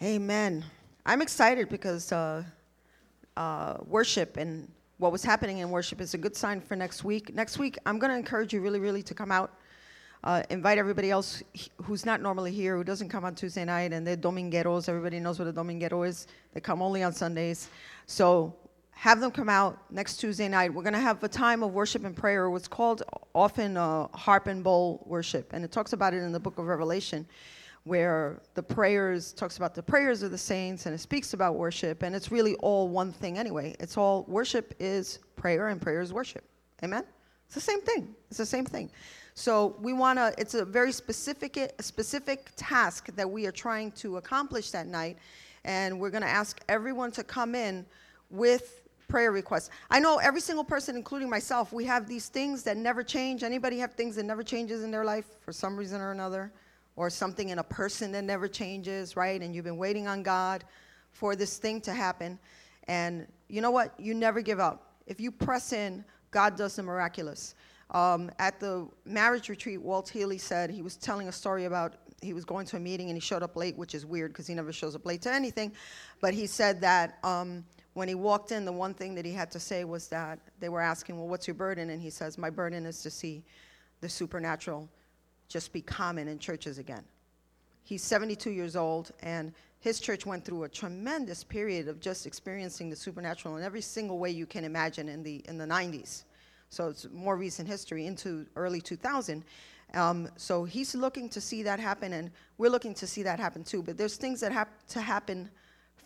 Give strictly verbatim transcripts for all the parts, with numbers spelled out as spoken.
Amen. I'm excited because uh, uh, worship and what was happening in worship is a good sign for next week. Next week, I'm going to encourage you really, really to come out. Uh, invite everybody else who's not normally here, who doesn't come on Tuesday night, and they're domingueros. Everybody knows what a dominguero is. They come only on Sundays. So have them come out next Tuesday night. We're going to have a time of worship and prayer, what's called often uh, harp and bowl worship. And it talks about it in the book of Revelation, where the prayers, talks about the prayers of the saints, and it speaks about worship, and it's really all one thing anyway. It's all, worship is prayer, and prayer is worship. Amen? It's the same thing. It's the same thing. So we want to, it's a very specific, specific task that we are trying to accomplish that night, and we're going to ask everyone to come in with prayer requests. I know every single person, including myself, we have these things that never change. Anybody have things that never changes in their life for some reason or another? Or something in a person that never changes, right? And you've been waiting on God for this thing to happen. And you know what? You never give up. If you press in, God does the miraculous. Um, at the marriage retreat, Walt Healy said, he was telling a story about, he was going to a meeting and he showed up late, which is weird because he never shows up late to anything. But he said that um, when he walked in, the one thing that he had to say was that they were asking, well, what's your burden? And he says, my burden is to see the supernatural just be common in churches again. He's seventy-two years old, and his church went through a tremendous period of just experiencing the supernatural in every single way you can imagine in the in the nineties. So it's more recent history into early two thousand. Um, so he's looking to see that happen, and we're looking to see that happen too. But there's things that have to happen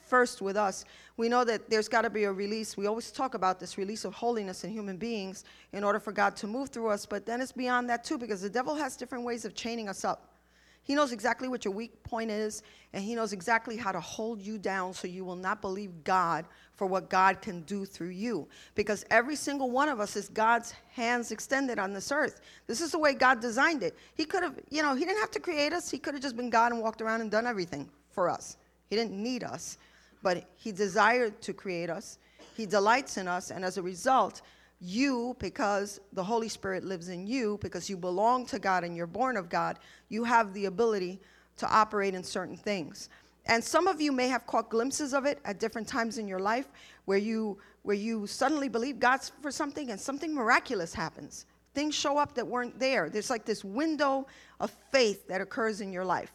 first with us. We know that there's got to be a release. We always talk about this release of holiness in human beings in order for God to move through us, but then it's beyond that too, because the devil has different ways of chaining us up. He knows exactly what your weak point is, and he knows exactly how to hold you down so you will not believe God for what God can do through you, because every single one of us is God's hands extended on this earth. This is the way God designed it. He could have, you know, he didn't have to create us. He could have just been God and walked around and done everything for us. He didn't need us. But he desired to create us. He delights in us. And as a result, you, because the Holy Spirit lives in you, because you belong to God and you're born of God, you have the ability to operate in certain things. And some of you may have caught glimpses of it at different times in your life where you where you suddenly believe God's for something and something miraculous happens. Things show up that weren't there. There's like this window of faith that occurs in your life.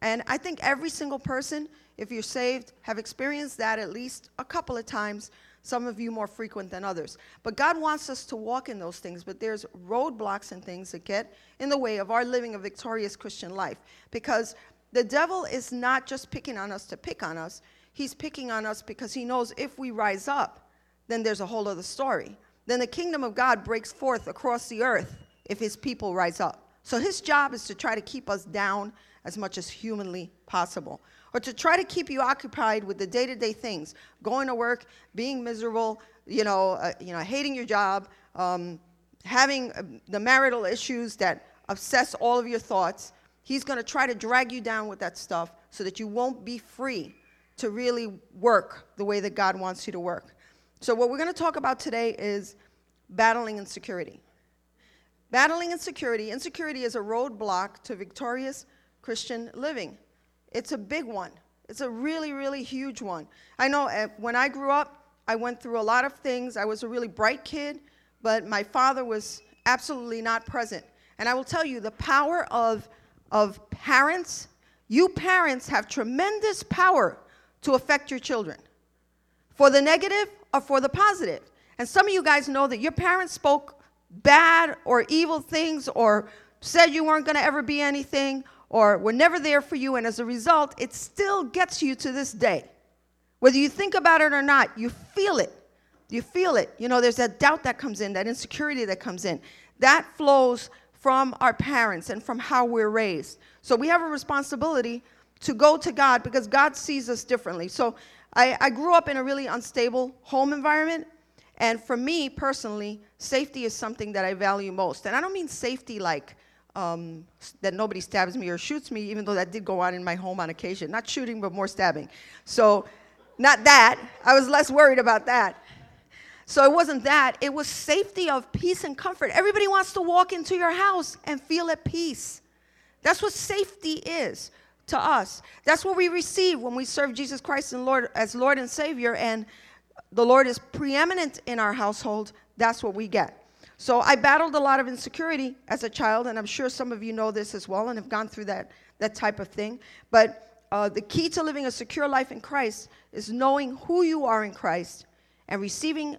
And I think every single person, if you're saved, have experienced that at least a couple of times, some of you more frequent than others. But God wants us to walk in those things, but there's roadblocks and things that get in the way of our living a victorious Christian life, because the devil is not just picking on us to pick on us. He's picking on us because he knows if we rise up, then there's a whole other story. Then the kingdom of God breaks forth across the earth if his people rise up. So his job is to try to keep us down as much as humanly possible, or to try to keep you occupied with the day-to-day things, going to work, being miserable, you know, uh, you know, hating your job, um, having uh, the marital issues that obsess all of your thoughts. He's going to try to drag you down with that stuff so that you won't be free to really work the way that God wants you to work. So what we're going to talk about today is battling insecurity. Battling insecurity. Insecurity is a roadblock to victorious Christian living. It's a big one. It's a really, really huge one. I know uh, when I grew up, I went through a lot of things. I was a really bright kid, but my father was absolutely not present. And I will tell you, the power of, of parents, you parents have tremendous power to affect your children, for the negative or for the positive. And some of you guys know that your parents spoke bad or evil things, or said you weren't going to ever be anything, or were never there for you, and as a result, it still gets you to this day. Whether you think about it or not, you feel it. You feel it. You know, there's that doubt that comes in, that insecurity that comes in. That flows from our parents and from how we're raised. So we have a responsibility to go to God, because God sees us differently. So I, I grew up in a really unstable home environment, and for me personally, safety is something that I value most. And I don't mean safety like, Um, that nobody stabs me or shoots me, even though that did go on in my home on occasion. Not shooting, but more stabbing. So not that. I was less worried about that. So it wasn't that. It was safety of peace and comfort. Everybody wants to walk into your house and feel at peace. That's what safety is. to us. That's what we receive when we serve Jesus Christ and Lord as Lord and Savior, and the Lord is preeminent in our household. That's what we get. So I battled a lot of insecurity as a child, and I'm sure some of you know this as well and have gone through that, that type of thing. But uh, the key to living a secure life in Christ is knowing who you are in Christ and receiving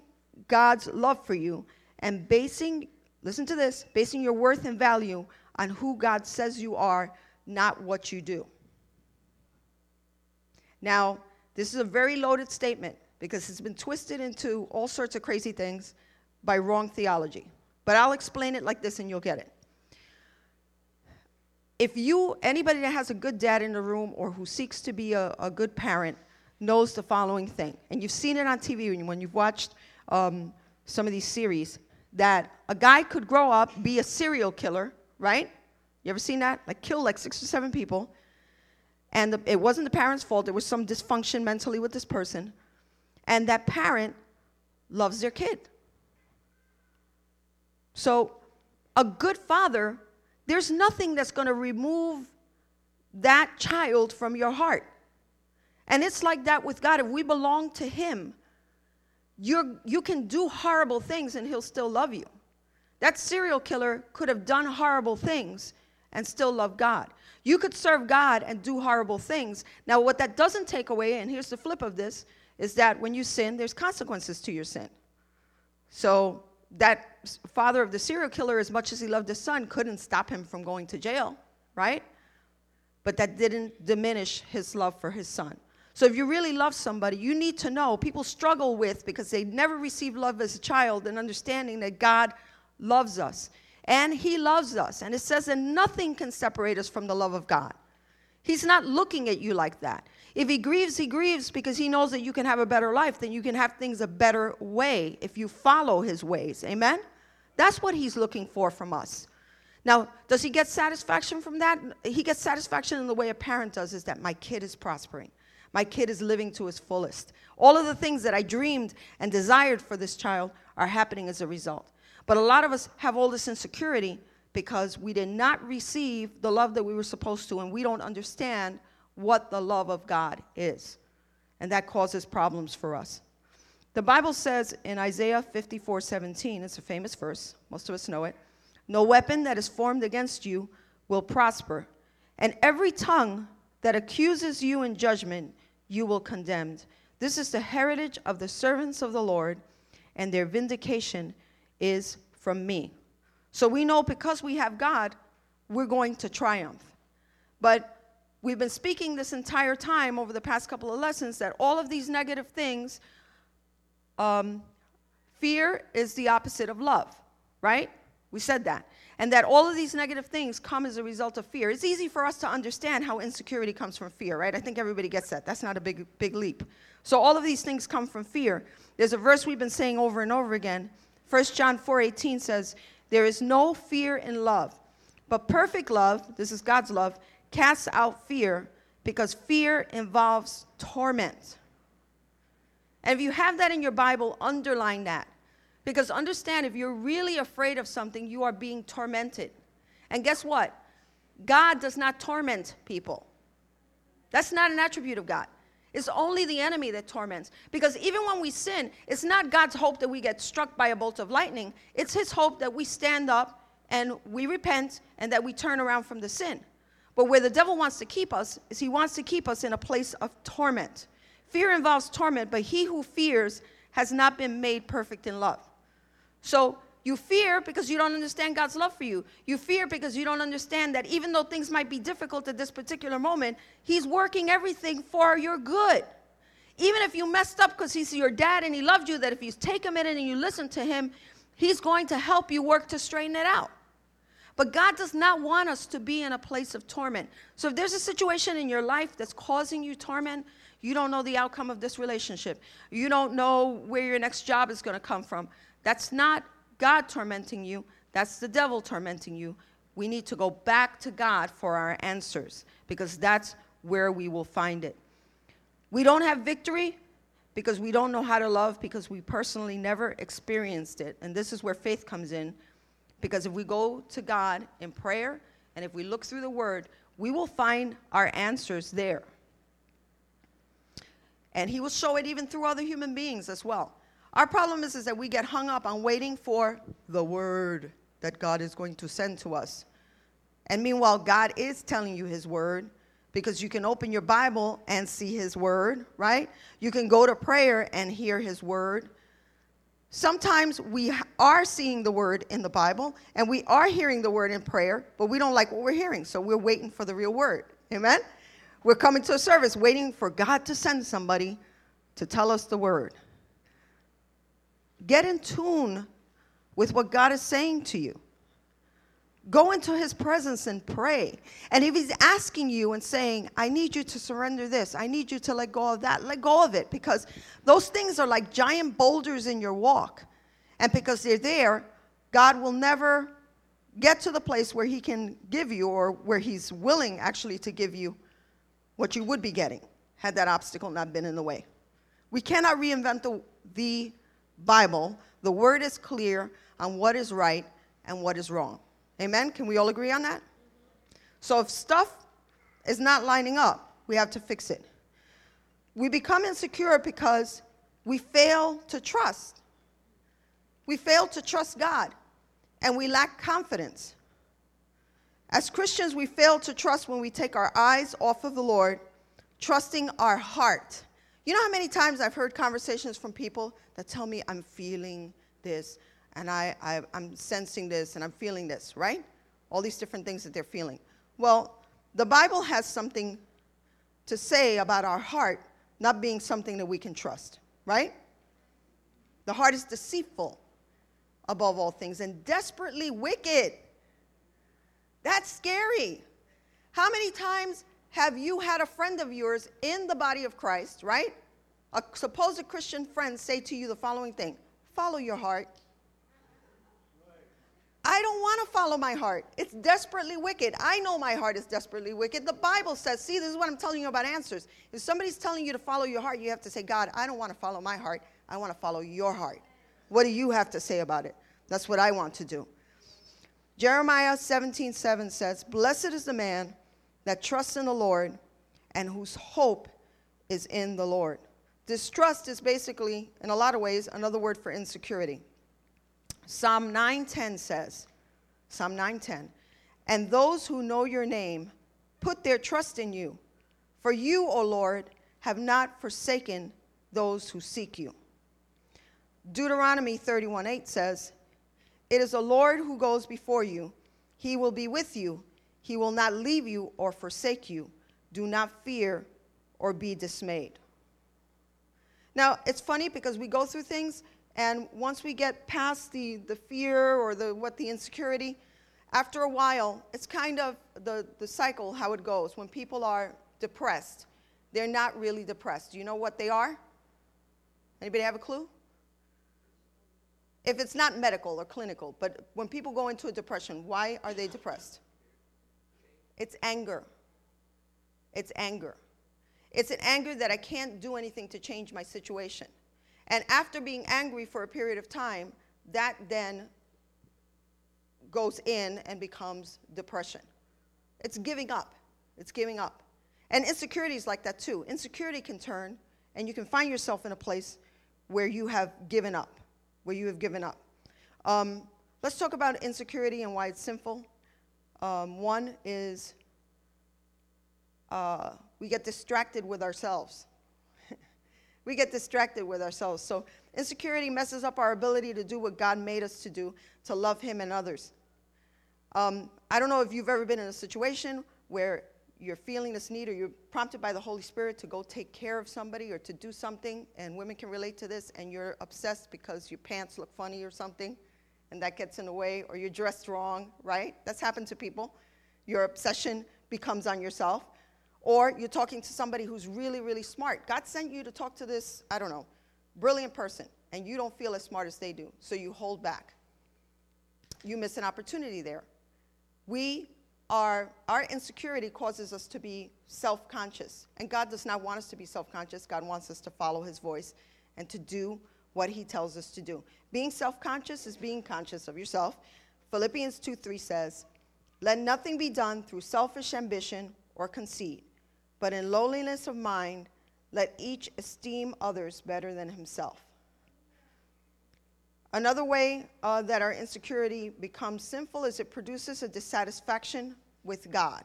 God's love for you and basing, listen to this, basing your worth and value on who God says you are, not what you do. Now, this is a very loaded statement because it's been twisted into all sorts of crazy things by wrong theology. But I'll explain it like this and you'll get it. If you, anybody that has a good dad in the room or who seeks to be a, a good parent knows the following thing, and you've seen it on T V when you've watched um, some of these series, that a guy could grow up, be a serial killer, right? You ever seen that? Like kill like six or seven people, and the, it wasn't the parents' fault, there was some dysfunction mentally with this person, and that parent loves their kid. So a good father, there's nothing that's going to remove that child from your heart. And it's like that with God. If we belong to him, you're, you can do horrible things and he'll still love you. That serial killer could have done horrible things and still love God. You could serve God and do horrible things. Now, what that doesn't take away, and here's the flip of this, is that when you sin, there's consequences to your sin. So that father of the serial killer, as much as he loved his son, couldn't stop him from going to jail, right? But that didn't diminish his love for his son. So if you really love somebody, you need to know, people struggle with, because they never received love as a child, and understanding that God loves us. And he loves us. And it says that nothing can separate us from the love of God. He's not looking at you like that. If he grieves, he grieves because he knows that you can have a better life, that you can have things a better way if you follow his ways. Amen? That's what he's looking for from us. Now, does he get satisfaction from that? He gets satisfaction in the way a parent does, is that my kid is prospering. My kid is living to his fullest. All of the things that I dreamed and desired for this child are happening as a result. But a lot of us have all this insecurity because we did not receive the love that we were supposed to, and we don't understand what the love of God is. And that causes problems for us. The Bible says in Isaiah fifty-four seventeen, it's a famous verse, most of us know it, no weapon that is formed against you will prosper, and every tongue that accuses you in judgment you will condemn. This is the heritage of the servants of the Lord, and their vindication is from me. So we know because we have God, we're going to triumph. But we've been speaking this entire time over the past couple of lessons that all of these negative things, um, fear is the opposite of love, right? We said that. And that all of these negative things come as a result of fear. It's easy for us to understand how insecurity comes from fear, right? I think everybody gets that. That's not a big, big leap. So all of these things come from fear. There's a verse we've been saying over and over again. First John four eighteen says, there is no fear in love, but perfect love, this is God's love, casts out fear, because fear involves torment. And if you have that in your Bible, underline that. Because understand, if you're really afraid of something, you are being tormented. And guess what? God does not torment people. That's not an attribute of God. It's only the enemy that torments. Because even when we sin, it's not God's hope that we get struck by a bolt of lightning. It's his hope that we stand up and we repent and that we turn around from the sin. But where the devil wants to keep us is he wants to keep us in a place of torment. Fear involves torment, but he who fears has not been made perfect in love. So you fear because you don't understand God's love for you. You fear because you don't understand that even though things might be difficult at this particular moment, he's working everything for your good. Even if you messed up because he's your dad and he loved you, that if you take a minute and you listen to him, he's going to help you work to straighten it out. But God does not want us to be in a place of torment. So if there's a situation in your life that's causing you torment, you don't know the outcome of this relationship. You don't know where your next job is going to come from. That's not God tormenting you. That's the devil tormenting you. We need to go back to God for our answers, because that's where we will find it. We don't have victory because we don't know how to love, because we personally never experienced it. And this is where faith comes in. Because if we go to God in prayer, and if we look through the Word, we will find our answers there. And he will show it even through other human beings as well. Our problem is, is that we get hung up on waiting for the word that God is going to send to us. And meanwhile, God is telling you his word, because you can open your Bible and see his word, right? You can go to prayer and hear his word. Sometimes we are seeing the word in the Bible, and we are hearing the word in prayer, but we don't like what we're hearing, so we're waiting for the real word. Amen? We're coming to a service waiting for God to send somebody to tell us the word. Get in tune with what God is saying to you. Go into his presence and pray. And if he's asking you and saying, I need you to surrender this, I need you to let go of that, let go of it, because those things are like giant boulders in your walk. And because they're there, God will never get to the place where he can give you, or where he's willing actually to give you what you would be getting had that obstacle not been in the way. We cannot reinvent the, the Bible. The word is clear on what is right and what is wrong. Amen? Can we all agree on that? So if stuff is not lining up, we have to fix it. We become insecure because we fail to trust. We fail to trust God, and we lack confidence. As Christians, we fail to trust when we take our eyes off of the Lord, trusting our heart. You know how many times I've heard conversations from people that tell me, I'm feeling this, and I, I, I'm sensing this, and I'm feeling this, right? All these different things that they're feeling. Well, the Bible has something to say about our heart not being something that we can trust, right? The heart is deceitful above all things and desperately wicked. That's scary. How many times have you had a friend of yours in the body of Christ, right? A supposed Christian friend say to you the following thing, follow your heart. I don't want to follow my heart. It's desperately wicked. I know my heart is desperately wicked. The Bible says, see, this is what I'm telling you about answers. If somebody's telling you to follow your heart, you have to say, God, I don't want to follow my heart. I want to follow your heart. What do you have to say about it? That's what I want to do. Jeremiah seventeen seven says, blessed is the man that trusts in the Lord and whose hope is in the Lord. Distrust is basically, in a lot of ways, another word for insecurity. Psalm nine ten says, Psalm nine ten, and those who know your name put their trust in you, for you, O Lord, have not forsaken those who seek you. Deuteronomy thirty-one eight says, it is the Lord who goes before you. He will be with you. He will not leave you or forsake you. Do not fear or be dismayed. Now, it's funny because we go through things, and once we get past the, the fear or the what the insecurity, after a while, it's kind of the, the cycle, how it goes. When people are depressed, they're not really depressed. Do you know what they are? Anybody have a clue? If it's not medical or clinical, but when people go into a depression, why are they depressed? It's anger. It's anger. It's an anger that I can't do anything to change my situation. And after being angry for a period of time, that then goes in and becomes depression. It's giving up. It's giving up. And insecurity is like that too. Insecurity can turn, and you can find yourself in a place where you have given up, where you have given up. Um, let's talk about insecurity and why it's sinful. Um, one is uh, we get distracted with ourselves. We get distracted with ourselves. So insecurity messes up our ability to do what God made us to do, to love him and others. Um, I don't know if you've ever been in a situation where you're feeling this need, or you're prompted by the Holy Spirit to go take care of somebody or to do something, and women can relate to this, and you're obsessed because your pants look funny or something, and that gets in the way, or you're dressed wrong, right? That's happened to people. Your obsession becomes on yourself. Or you're talking to somebody who's really, really smart. God sent you to talk to this, I don't know, brilliant person, and you don't feel as smart as they do, so you hold back. You miss an opportunity there. We are, our insecurity causes us to be self-conscious, and God does not want us to be self-conscious. God wants us to follow his voice and to do what he tells us to do. Being self-conscious is being conscious of yourself. Philippians two three says, Let nothing be done through selfish ambition or conceit, but in lowliness of mind, let each esteem others better than himself. Another way uh, that our insecurity becomes sinful is it produces a dissatisfaction with God.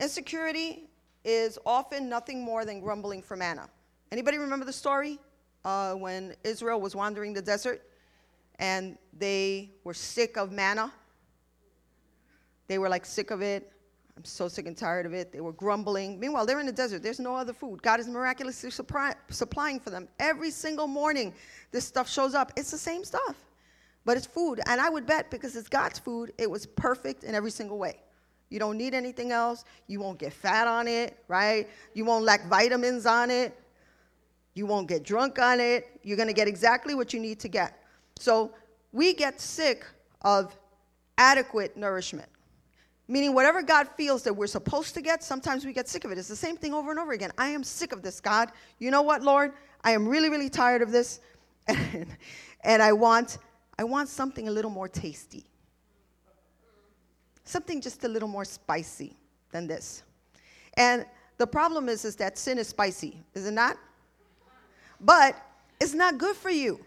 Insecurity is often nothing more than grumbling for manna. Anybody remember the story uh, when Israel was wandering the desert and they were sick of manna? They were like sick of it. I'm so sick and tired of it. They were grumbling. Meanwhile, they're in the desert. There's no other food. God is miraculously suppri- supplying for them. Every single morning, this stuff shows up. It's the same stuff, but it's food. And I would bet, because it's God's food, it was perfect in every single way. You don't need anything else. You won't get fat on it, right? You won't lack vitamins on it. You won't get drunk on it. You're going to get exactly what you need to get. So we get sick of adequate nourishment. Meaning whatever God feels that we're supposed to get, sometimes we get sick of it. It's the same thing over and over again. I am sick of this, God. You know what, Lord? I am really, really tired of this, and, and I want, I want something a little more tasty. Something just a little more spicy than this. And the problem is, is that sin is spicy, is it not? But it's not good for you.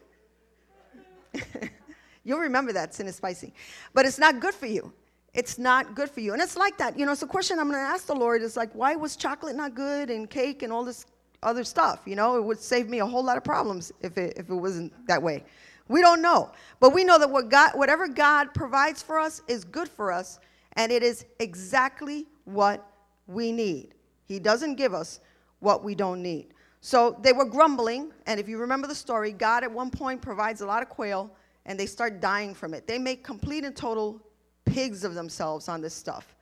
You'll remember that, sin is spicy. But it's not good for you. It's not good for you. And it's like that. You know, it's a question I'm going to ask the Lord. It's like, why was chocolate not good, and cake and all this other stuff? You know, it would save me a whole lot of problems if it if it wasn't that way. We don't know. But we know that what God, whatever God provides for us is good for us, and it is exactly what we need. He doesn't give us what we don't need. So they were grumbling, and if you remember the story, God at one point provides a lot of quail, and they start dying from it. They make complete and total pigs of themselves on this stuff.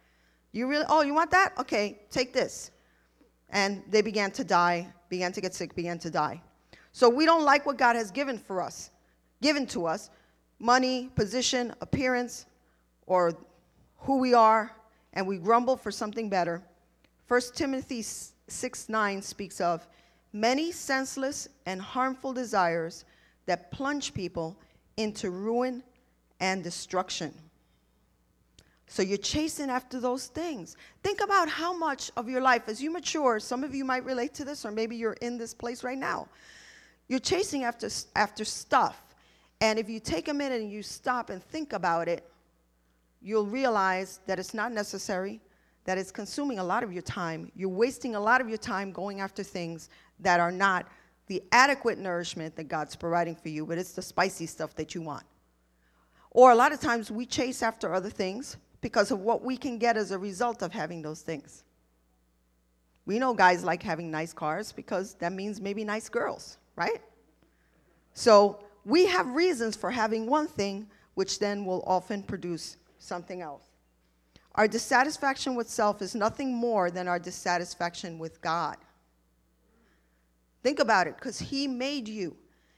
You really, oh, you want that? Okay, take this. And they began to die, began to get sick, began to die. So we don't like what God has given for us, given to us, money, position, appearance, or who we are, and we grumble for something better. First Timothy six nine speaks of many senseless and harmful desires that plunge people into ruin and destruction. So you're chasing after those things. Think about how much of your life, as you mature, some of you might relate to this, or maybe you're in this place right now. You're chasing after, after stuff. And if you take a minute and you stop and think about it, you'll realize that it's not necessary, that it's consuming a lot of your time. You're wasting a lot of your time going after things that are not the adequate nourishment that God's providing for you, but it's the spicy stuff that you want. Or a lot of times we chase after other things because of what we can get as a result of having those things. We know guys like having nice cars because that means maybe nice girls, right? So we have reasons for having one thing, which then will often produce something else. Our dissatisfaction with self is nothing more than our dissatisfaction with God. Think about it, because He made you.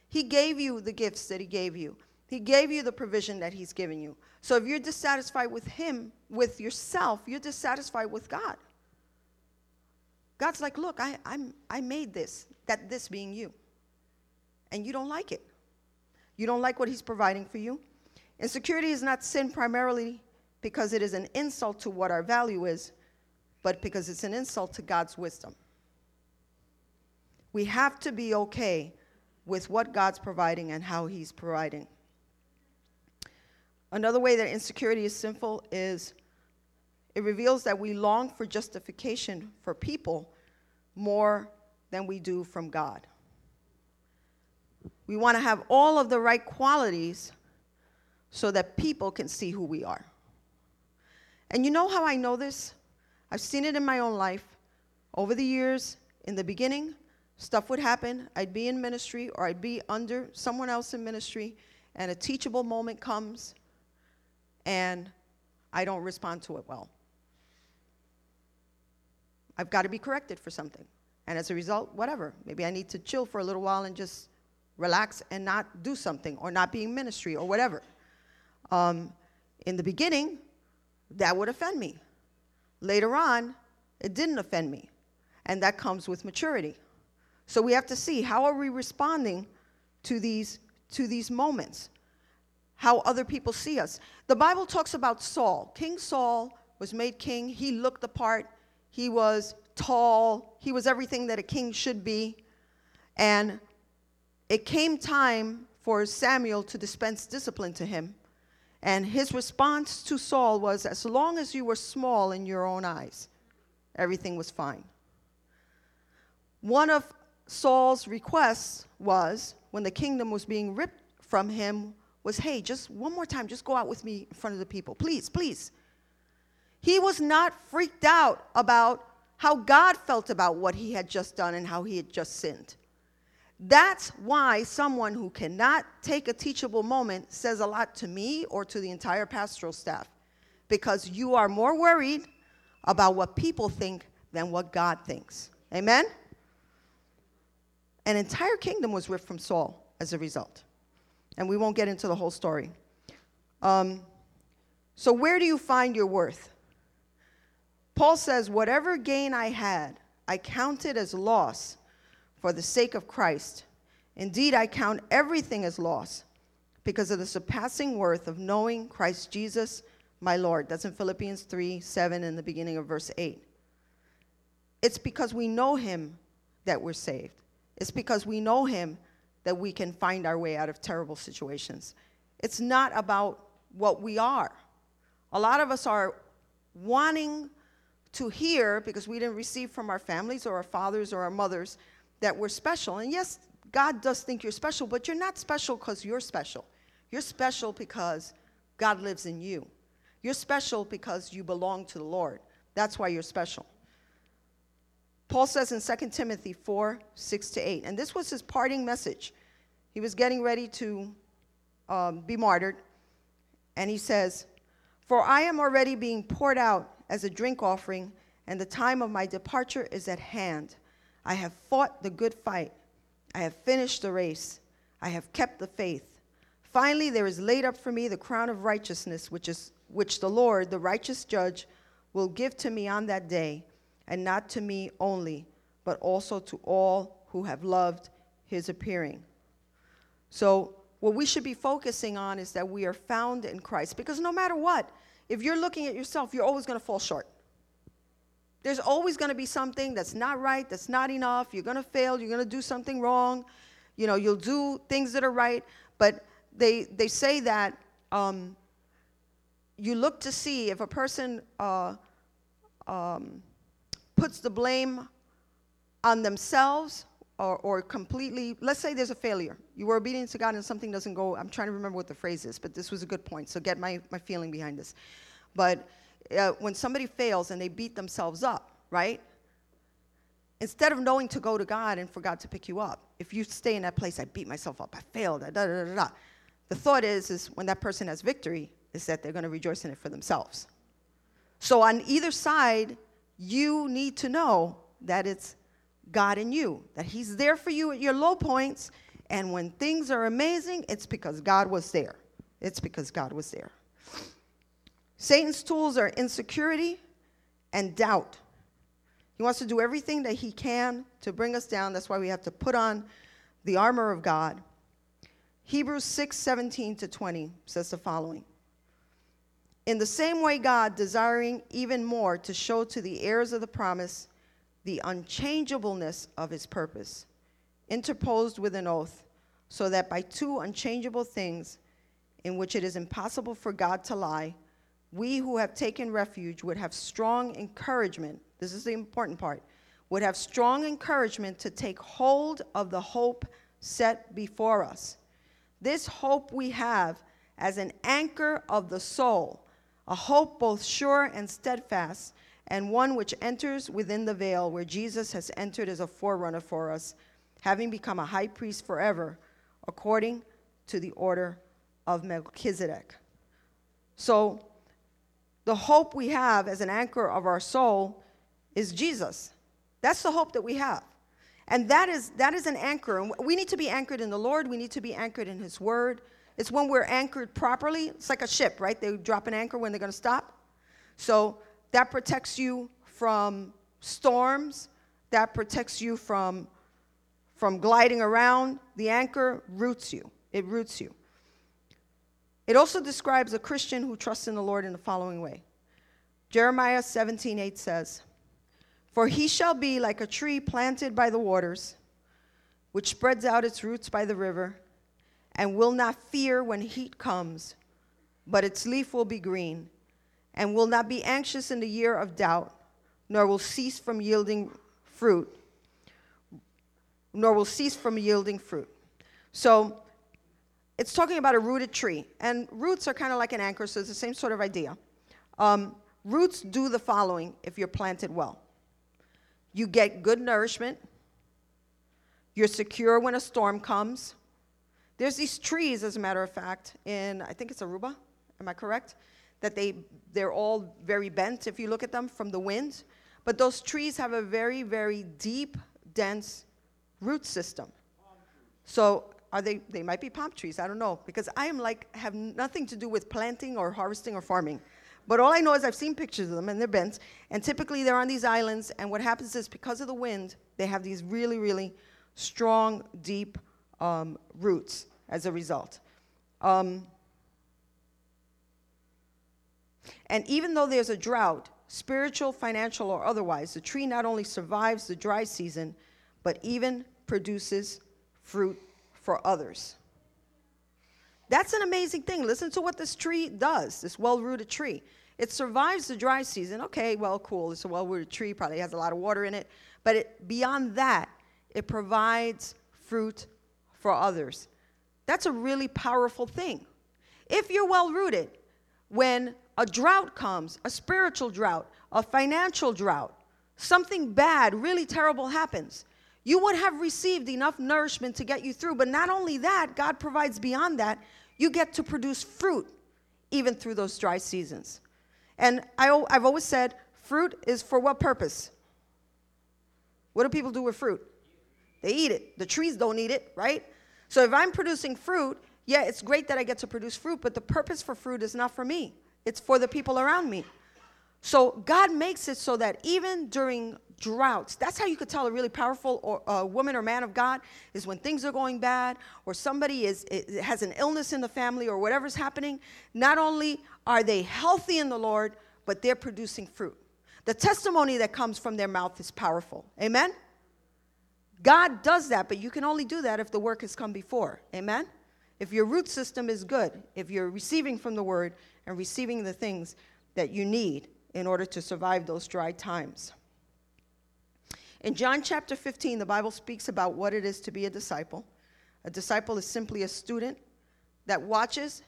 He gave you the gifts that He gave you. He gave you the provision that He's given you. So if you're dissatisfied with Him, with yourself, you're dissatisfied with God. God's like, look, I I'm, I made this, that this being you. And you don't like it. You don't like what He's providing for you. Insecurity is not sin primarily because it is an insult to what our value is, but because it's an insult to God's wisdom. We have to be okay with what God's providing and how He's providing. Another way that insecurity is sinful is it reveals that we long for justification for people more than we do from God. We want to have all of the right qualities so that people can see who we are. And you know how I know this? I've seen it in my own life. Over the years, in the beginning, stuff would happen. I'd be in ministry, or I'd be under someone else in ministry, and a teachable moment comes, and I don't respond to it well. I've got to be corrected for something. And as a result, whatever. Maybe I need to chill for a little while and just relax and not do something, or not be in ministry, or whatever. Um, in the beginning, that would offend me. Later on, it didn't offend me. And that comes with maturity. So we have to see, how are we responding to these to these moments? how other people see us. The Bible talks about Saul. King Saul was made king. He looked the part. He was tall. He was everything that a king should be. And it came time for Samuel to dispense discipline to him. And his response to Saul was, as long as you were small in your own eyes, everything was fine. One of Saul's requests was, when the kingdom was being ripped from him, was, hey, just one more time, just go out with me in front of the people. Please, please. He was not freaked out about how God felt about what he had just done and how he had just sinned. That's why someone who cannot take a teachable moment says a lot to me or to the entire pastoral staff, because you are more worried about what people think than what God thinks. Amen? An entire kingdom was ripped from Saul as a result. And we won't get into the whole story. Um, so where do you find your worth? Paul says, whatever gain I had, I counted as loss for the sake of Christ. Indeed, I count everything as loss because of the surpassing worth of knowing Christ Jesus, my Lord. That's in Philippians three seven in the beginning of verse eight. It's because we know him that we're saved. It's because we know him that we can find our way out of terrible situations. It's not about what we are. A lot of us are wanting to hear, because we didn't receive from our families or our fathers or our mothers, that we're special. And yes, God does think you're special, but you're not special because you're special. You're special because God lives in you. You're special because you belong to the Lord. That's why you're special. Paul says in Second Timothy four, six to eight, and this was his parting message. He was getting ready to um, be martyred, and he says, for I am already being poured out as a drink offering, and the time of my departure is at hand. I have fought the good fight. I have finished the race. I have kept the faith. Finally, there is laid up for me the crown of righteousness, which is which the Lord, the righteous judge, will give to me on that day, and not to me only, but also to all who have loved his appearing. So what we should be focusing on is that we are found in Christ, because no matter what, if you're looking at yourself, you're always going to fall short. There's always going to be something that's not right, that's not enough. You're going to fail. You're going to do something wrong. You know, you'll do things that are right. But they they say that um, you look to see if a person uh, um, puts the blame on themselves or, or completely, let's say there's a failure. You were obedient to God and something doesn't go, I'm trying to remember what the phrase is, but this was a good point, so get my, my feeling behind this. But Uh, when somebody fails and they beat themselves up, right? Instead of knowing to go to God and for God to pick you up, if you stay in that place, I beat myself up, I failed, I da da da da. The thought is, is when that person has victory, is that they're going to rejoice in it for themselves. So on either side, you need to know that it's God in you, that he's there for you at your low points, and when things are amazing, it's because God was there. It's because God was there. Satan's tools are insecurity and doubt. He wants to do everything that he can to bring us down. That's why we have to put on the armor of God. Hebrews six, seventeen to twenty says the following. In the same way God, desiring even more to show to the heirs of the promise the unchangeableness of his purpose, interposed with an oath, so that by two unchangeable things in which it is impossible for God to lie, we who have taken refuge would have strong encouragement, this is the important part, would have strong encouragement to take hold of the hope set before us. This hope we have as an anchor of the soul, a hope both sure and steadfast, and one which enters within the veil where Jesus has entered as a forerunner for us, having become a high priest forever, according to the order of Melchizedek. So, the hope we have as an anchor of our soul is Jesus. That's the hope that we have. And that is that is an anchor. And we need to be anchored in the Lord. We need to be anchored in his word. It's when we're anchored properly. It's like a ship, right? They drop an anchor when they're going to stop. So that protects you from storms. That protects you from, from gliding around. The anchor roots you. It roots you. It also describes a Christian who trusts in the Lord in the following way. Jeremiah seventeen eight says, "For he shall be like a tree planted by the waters, which spreads out its roots by the river, and will not fear when heat comes, but its leaf will be green, and will not be anxious in the year of doubt, nor will cease from yielding fruit, nor will cease from yielding fruit." So it's talking about a rooted tree, and roots are kind of like an anchor, so it's the same sort of idea. Um, roots do the following if you're planted well. You get good nourishment. You're secure when a storm comes. There's these trees, as a matter of fact, in, I think it's Aruba, am I correct? That they, they're all very bent, if you look at them, from the wind. But those trees have a very, very deep, dense root system. So are they, they might be palm trees, I don't know, because I am like, have nothing to do with planting or harvesting or farming. But all I know is I've seen pictures of them, and they're bent. And typically they're on these islands, and what happens is because of the wind, they have these really, really strong, deep um, roots as a result. Um, and even though there's a drought, spiritual, financial, or otherwise, the tree not only survives the dry season, but even produces fruit for others. That's an amazing thing. Listen to what this tree does, this well-rooted tree. It survives the dry season. Okay, well, cool. It's a well-rooted tree. Probably has a lot of water in it. But it, beyond that, it provides fruit for others. That's a really powerful thing. If you're well-rooted, when a drought comes, a spiritual drought, a financial drought, something bad, really terrible happens, you would have received enough nourishment to get you through. But not only that, God provides beyond that. You get to produce fruit even through those dry seasons. And I, I've always said, fruit is for what purpose? What do people do with fruit? They eat it. The trees don't eat it, right? So if I'm producing fruit, yeah, it's great that I get to produce fruit, but the purpose for fruit is not for me. It's for the people around me. So God makes it so that even during droughts, that's how you could tell a really powerful or, uh, woman or man of God is when things are going bad or somebody is it, has an illness in the family or whatever's happening. Not only are they healthy in the Lord, but they're producing fruit. The testimony that comes from their mouth is powerful. Amen? God does that, but you can only do that if the work has come before. Amen? If your root system is good, if you're receiving from the word and receiving the things that you need in order to survive those dry times. In John chapter fifteen, the Bible speaks about what it is to be a disciple. A disciple is simply a student that watches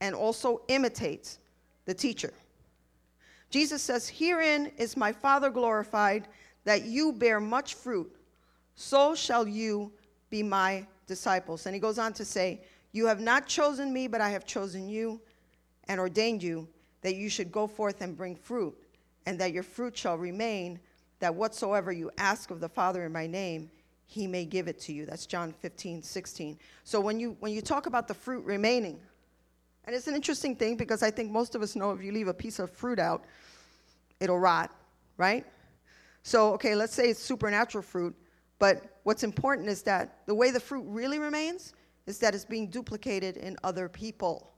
and also imitates the teacher. Jesus says, "Herein is my Father glorified, that you bear much fruit. So shall you be my disciples." And he goes on to say, "You have not chosen me, but I have chosen you and ordained you that you should go forth and bring fruit, and that your fruit shall remain, that whatsoever you ask of the Father in my name, he may give it to you." That's John fifteen sixteen. So when you when you talk about the fruit remaining, and it's an interesting thing because I think most of us know if you leave a piece of fruit out, it'll rot, right? So, okay, let's say it's supernatural fruit, but what's important is that the way the fruit really remains is that it's being duplicated in other people.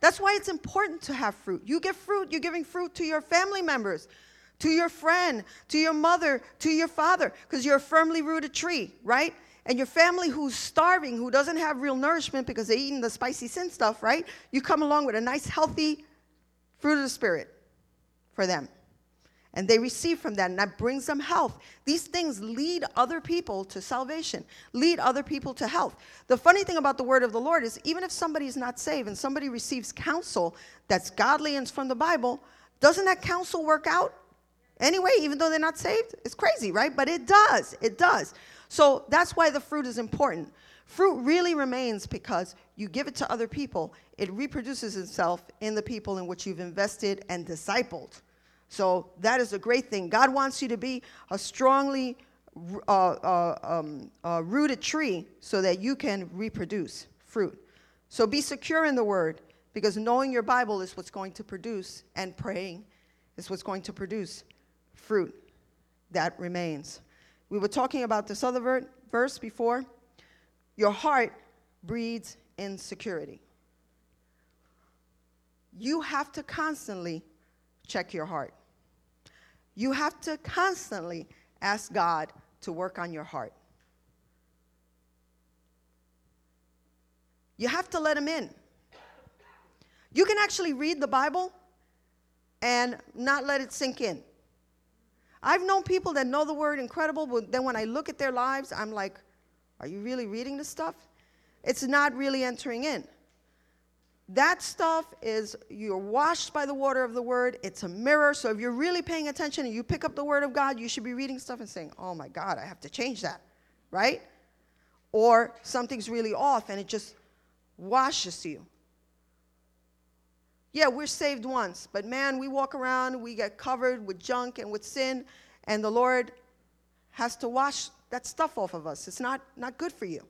That's why it's important to have fruit. You get fruit, you're giving fruit to your family members, to your friend, to your mother, to your father, because you're a firmly rooted tree, right? And your family who's starving, who doesn't have real nourishment because they're eating the spicy sin stuff, right? You come along with a nice, healthy fruit of the Spirit for them. And they receive from that, and that brings them health. These things lead other people to salvation, lead other people to health. The funny thing about the word of the Lord is even if somebody is not saved and somebody receives counsel that's godly and from the Bible, doesn't that counsel work out? Anyway, even though they're not saved, it's crazy, right? But it does, it does. So that's why the fruit is important. Fruit really remains because you give it to other people. It reproduces itself in the people in which you've invested and discipled. So that is a great thing. God wants you to be a strongly uh, uh, um, uh, rooted tree so that you can reproduce fruit. So be secure in the word, because knowing your Bible is what's going to produce, and praying is what's going to produce fruit that remains. We were talking about this other ver- verse before. Your heart breeds insecurity. you have to constantly check your heart. You have to constantly ask God to work on your heart. You have to let him in. You can actually read the Bible and not let it sink in. I've known people that know the word incredible, but then when I look at their lives, I'm like, are you really reading this stuff? It's not really entering in. That stuff is, you're washed by the water of the word. It's a mirror. So if you're really paying attention and you pick up the word of God, you should be reading stuff and saying, oh my God, I have to change that, right? Or something's really off and it just washes you. Yeah, we're saved once, but man, we walk around, we get covered with junk and with sin, and the Lord has to wash that stuff off of us. It's not, not good for you.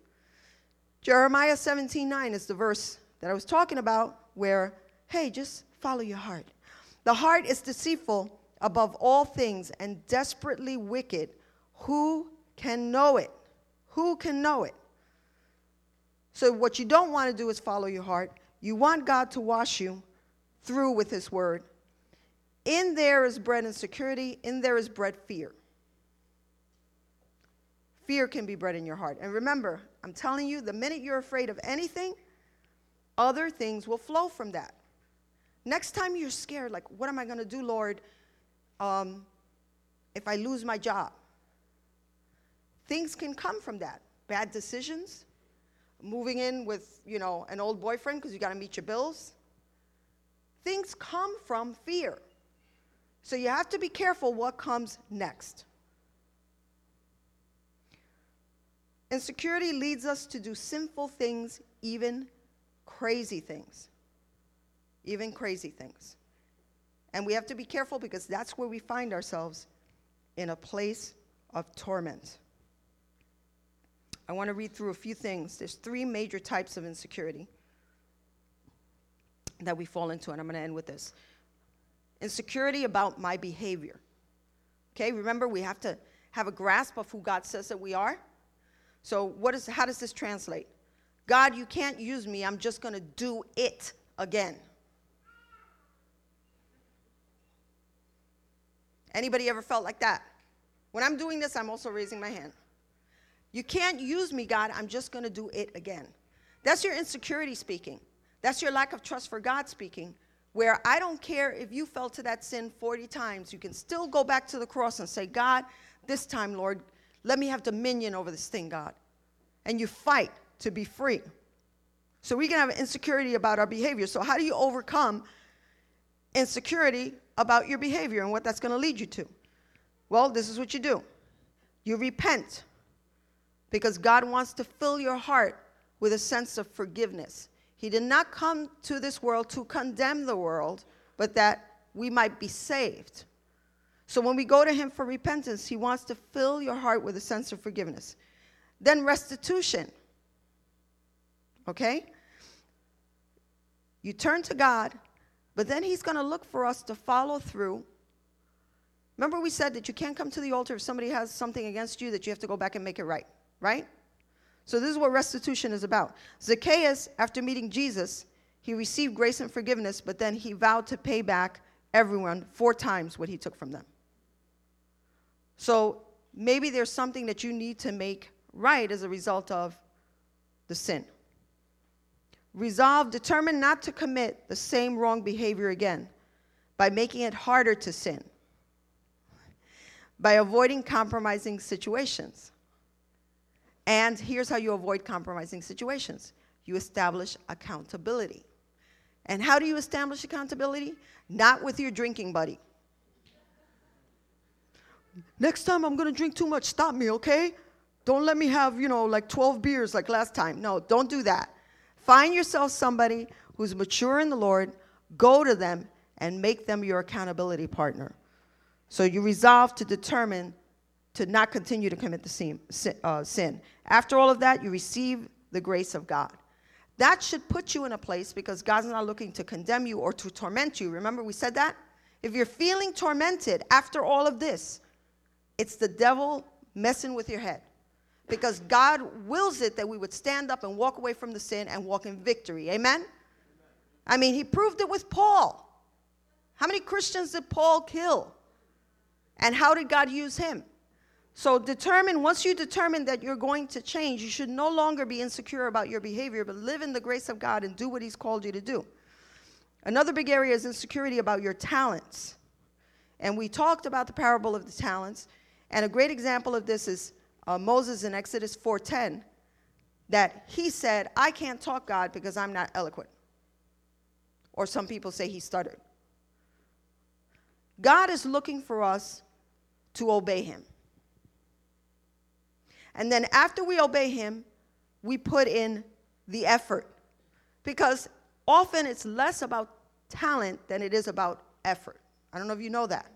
Jeremiah seventeen nine is the verse that I was talking about where, hey, just follow your heart. The heart is deceitful above all things and desperately wicked. Who can know it? Who can know it? So what you don't want to do is follow your heart. You want God to wash you through with his word. In there is bred insecurity. In there is bred fear. Fear can be bred in your heart. And remember, I'm telling you, the minute you're afraid of anything, other things will flow from that. Next time you're scared, like, what am I going to do, Lord, um, if I lose my job? Things can come from that. Bad decisions, moving in with, you know, an old boyfriend because you got to meet your bills. Things come from fear. So you have to be careful what comes next. Insecurity leads us to do sinful things, even crazy things. Even crazy things. And we have to be careful because that's where we find ourselves, in a place of torment. I want to read through a few things. There's three major types of insecurity that we fall into, and I'm going to end with this. Insecurity about my behavior. Okay, remember, we have to have a grasp of who God says that we are. So what is? How does this translate? God, you can't use me. I'm just going to do it again. Anybody ever felt like that? When I'm doing this, I'm also raising my hand. You can't use me, God. I'm just going to do it again. That's your insecurity speaking. That's your lack of trust for God speaking, where I don't care if you fell to that sin forty times. You can still go back to the cross and say, God, this time, Lord, let me have dominion over this thing, God. And you fight to be free. So we can have insecurity about our behavior. So how do you overcome insecurity about your behavior and what that's going to lead you to? Well, this is what you do. You repent, because God wants to fill your heart with a sense of forgiveness. He did not come to this world to condemn the world, but that we might be saved. So when we go to him for repentance, he wants to fill your heart with a sense of forgiveness. Then restitution. Okay? You turn to God, but then he's going to look for us to follow through. Remember, we said that you can't come to the altar if somebody has something against you, that you have to go back and make it right, right? So this is what restitution is about. Zacchaeus, after meeting Jesus, he received grace and forgiveness, but then he vowed to pay back everyone four times what he took from them. So maybe there's something that you need to make right as a result of the sin. Resolve, determine not to commit the same wrong behavior again by making it harder to sin, by avoiding compromising situations. And here's how you avoid compromising situations. You establish accountability. And how do you establish accountability? Not with your drinking buddy. Next time I'm going to drink too much. Stop me, okay? Don't let me have, you know, like twelve beers like last time. No, don't do that. Find yourself somebody who's mature in the Lord. Go to them and make them your accountability partner. So you resolve to determine to not continue to commit the sin. After all of that, you receive the grace of God. That should put you in a place, because God's not looking to condemn you or to torment you. Remember we said that? If you're feeling tormented after all of this, it's the devil messing with your head, because God wills it that we would stand up and walk away from the sin and walk in victory. Amen? I mean, he proved it with Paul. How many Christians did Paul kill? And how did God use him? So determine, once you determine that you're going to change, you should no longer be insecure about your behavior, but live in the grace of God and do what he's called you to do. Another big area is insecurity about your talents. And we talked about the parable of the talents. And a great example of this is uh, Moses in Exodus four ten, that he said, I can't talk, God, because I'm not eloquent. Or some people say he stuttered. God is looking for us to obey him. And then after we obey him, we put in the effort. Because often it's less about talent than it is about effort. I don't know if you know that.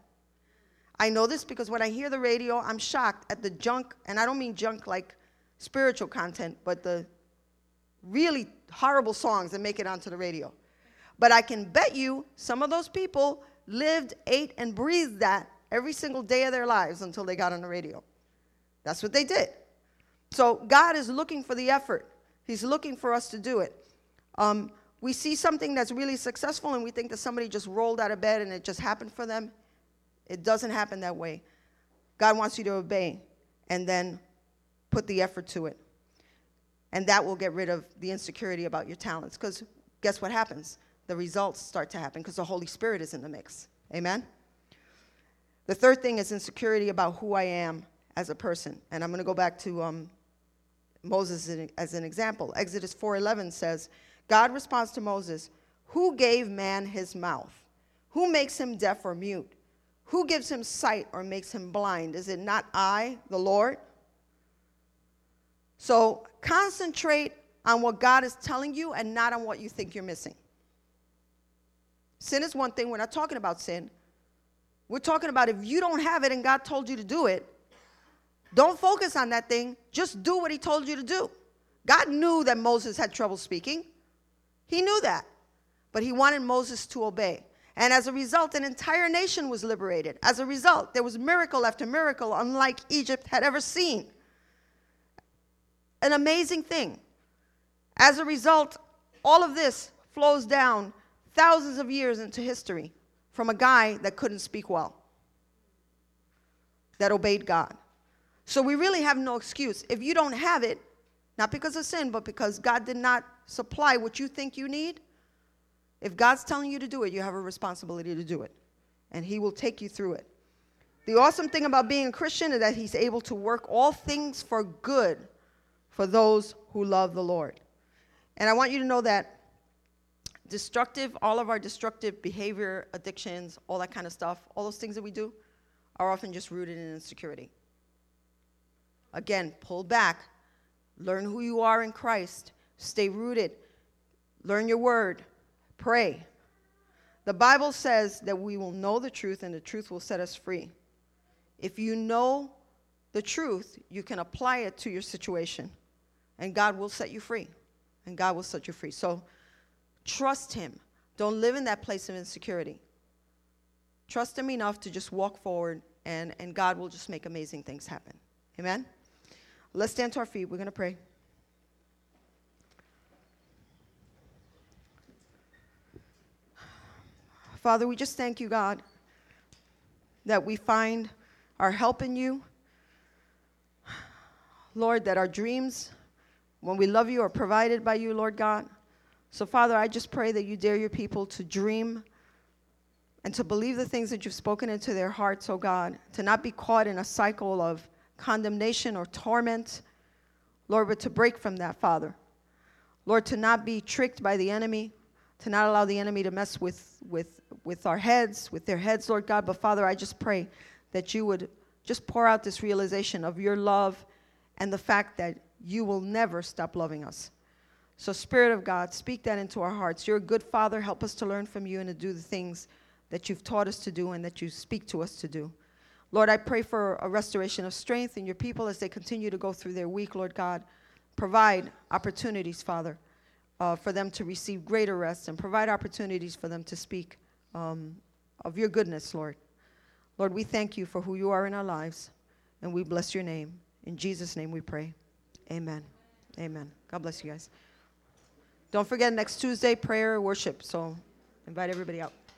I know this because when I hear the radio, I'm shocked at the junk, and I don't mean junk like spiritual content, but the really horrible songs that make it onto the radio. But I can bet you some of those people lived, ate, and breathed that every single day of their lives until they got on the radio. That's what they did. So God is looking for the effort. He's looking for us to do it. Um, we see something that's really successful, and we think that somebody just rolled out of bed and it just happened for them. It doesn't happen that way. God wants you to obey and then put the effort to it. And that will get rid of the insecurity about your talents, because guess what happens? The results start to happen because the Holy Spirit is in the mix. Amen? The third thing is insecurity about who I am as a person. And I'm going to go back to um, Moses as an example. Exodus four eleven says, God responds to Moses, who gave man his mouth? Who makes him deaf or mute? Who gives him sight or makes him blind? Is it not I, the Lord? So concentrate on what God is telling you and not on what you think you're missing. Sin is one thing. We're not talking about sin. We're talking about if you don't have it and God told you to do it, don't focus on that thing. Just do what he told you to do. God knew that Moses had trouble speaking. He knew that. But he wanted Moses to obey. And as a result, an entire nation was liberated. As a result, there was miracle after miracle unlike Egypt had ever seen. An amazing thing. As a result, all of this flows down thousands of years into history from a guy that couldn't speak well, that obeyed God. So we really have no excuse. If you don't have it, not because of sin, but because God did not supply what you think you need, if God's telling you to do it, you have a responsibility to do it. And he will take you through it. The awesome thing about being a Christian is that he's able to work all things for good for those who love the Lord. And I want you to know that destructive, all of our destructive behavior, addictions, all that kind of stuff, all those things that we do are often just rooted in insecurity. Again, pull back. Learn who you are in Christ. Stay rooted. Learn your word. Pray. The Bible says that we will know the truth and the truth will set us free. If you know the truth, you can apply it to your situation, and God will set you free. And God will set you free. So trust him. Don't live in that place of insecurity. Trust him enough to just walk forward, and, and God will just make amazing things happen. Amen? Let's stand to our feet. We're going to pray. Father, we just thank you, God, that we find our help in you. Lord, that our dreams, when we love you, are provided by you, Lord God. So, Father, I just pray that you dare your people to dream and to believe the things that you've spoken into their hearts, oh God, to not be caught in a cycle of condemnation or torment, Lord, but to break from that, Father. Lord, to not be tricked by the enemy, to not allow the enemy to mess with, with, with our heads, with their heads, Lord God. But, Father, I just pray that you would just pour out this realization of your love and the fact that you will never stop loving us. So, Spirit of God, speak that into our hearts. You're a good Father. Help us to learn from you and to do the things that you've taught us to do and that you speak to us to do. Lord, I pray for a restoration of strength in your people as they continue to go through their week, Lord God. Provide opportunities, Father, uh, for them to receive greater rest, and provide opportunities for them to speak um, of your goodness, Lord. Lord, we thank you for who you are in our lives, and we bless your name. In Jesus' name we pray. Amen. Amen. God bless you guys. Don't forget next Tuesday, prayer, worship. So invite everybody out.